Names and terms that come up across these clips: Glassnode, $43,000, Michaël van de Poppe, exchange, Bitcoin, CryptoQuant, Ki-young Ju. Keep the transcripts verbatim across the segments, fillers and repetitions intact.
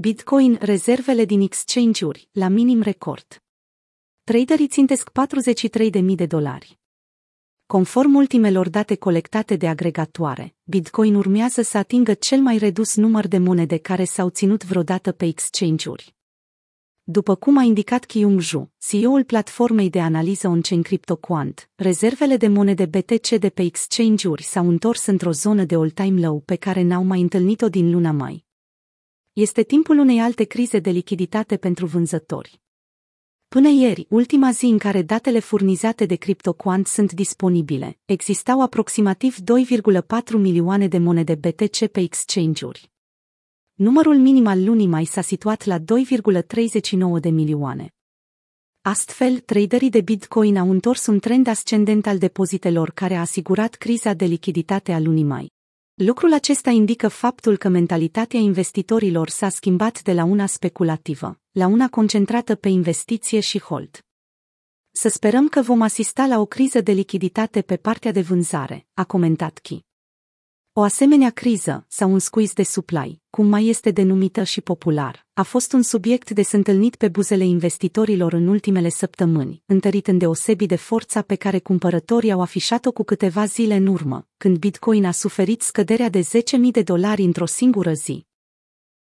Bitcoin, rezervele din exchange-uri, la minim record. Traderii țintesc patruzeci și trei de mii de dolari. Conform ultimelor date colectate de agregatoare, Bitcoin urmează să atingă cel mai redus număr de monede care s-au ținut vreodată pe exchange-uri. După cum a indicat Ki-young Ju, C E O-ul platformei de analiză on-chain CryptoQuant, rezervele de monede B T C de pe exchange-uri s-au întors într-o zonă de all-time low pe care n-au mai întâlnit-o din luna mai. Este timpul unei alte crize de lichiditate pentru vânzători. Până ieri, ultima zi în care datele furnizate de CryptoQuant sunt disponibile, existau aproximativ doi virgulă patru milioane de monede B T C pe exchange-uri. Numărul minim al lunii mai s-a situat la doi virgulă treizeci și nouă de milioane. Astfel, traderii de Bitcoin au întors un trend ascendent al depozitelor care a asigurat criza de lichiditate a lunii mai. Lucrul acesta indică faptul că mentalitatea investitorilor s-a schimbat de la una speculativă la una concentrată pe investiție și hold. Să sperăm că vom asista la o criză de lichiditate pe partea de vânzare, a comentat Ki. O asemenea criză, sau un squeeze de supply, cum mai este denumită și popular, a fost un subiect des întâlnit pe buzele investitorilor în ultimele săptămâni, întărit îndeosebi de forța pe care cumpărătorii au afișat-o cu câteva zile în urmă, când Bitcoin a suferit scăderea de zece mii de dolari într-o singură zi.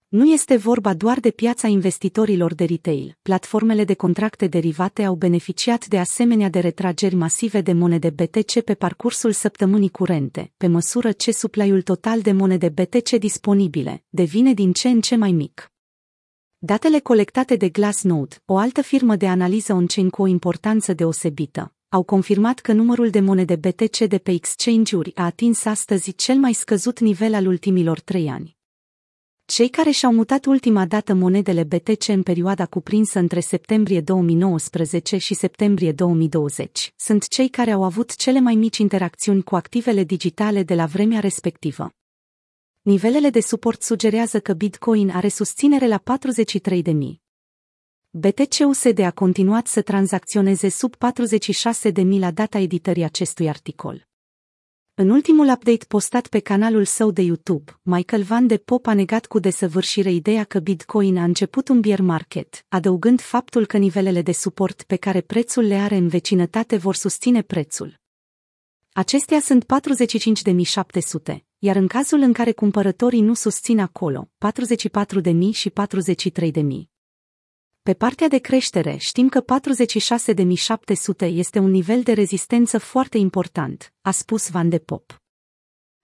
Nu este vorba doar de piața investitorilor de retail, platformele de contracte derivate au beneficiat de asemenea de retrageri masive de monede B T C pe parcursul săptămânii curente, pe măsură ce suplaiul total de monede B T C disponibile devine din ce în ce mai mic. Datele colectate de Glassnode, o altă firmă de analiză on-chain cu o importanță deosebită, au confirmat că numărul de monede B T C de pe exchange-uri a atins astăzi cel mai scăzut nivel al ultimilor trei ani. Cei care și-au mutat ultima dată monedele B T C în perioada cuprinsă între septembrie două mii nouăsprezece și septembrie două mii douăzeci sunt cei care au avut cele mai mici interacțiuni cu activele digitale de la vremea respectivă. Nivelele de suport sugerează că Bitcoin are susținere la patruzeci și trei de mii. B T C U S D a continuat să tranzacționeze sub patruzeci și șase de mii la data editării acestui articol. În ultimul update postat pe canalul său de YouTube, Michaël van de Poppe a negat cu desăvârșire ideea că Bitcoin a început un bear market, adăugând faptul că nivelele de suport pe care prețul le are în vecinătate vor susține prețul. Acestea sunt patruzeci și cinci de mii șapte sute, iar în cazul în care cumpărătorii nu susțin acolo, patruzeci și patru de mii și patruzeci și trei de mii. Pe partea de creștere știm că patruzeci și șase de mii șapte sute este un nivel de rezistență foarte important, a spus Van de Poppe.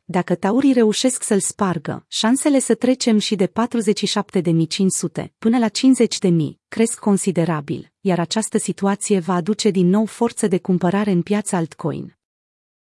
Dacă taurii reușesc să-l spargă, șansele să trecem și de patruzeci și șapte de mii cinci sute până la cincizeci de mii cresc considerabil, iar această situație va aduce din nou forță de cumpărare în piața altcoin.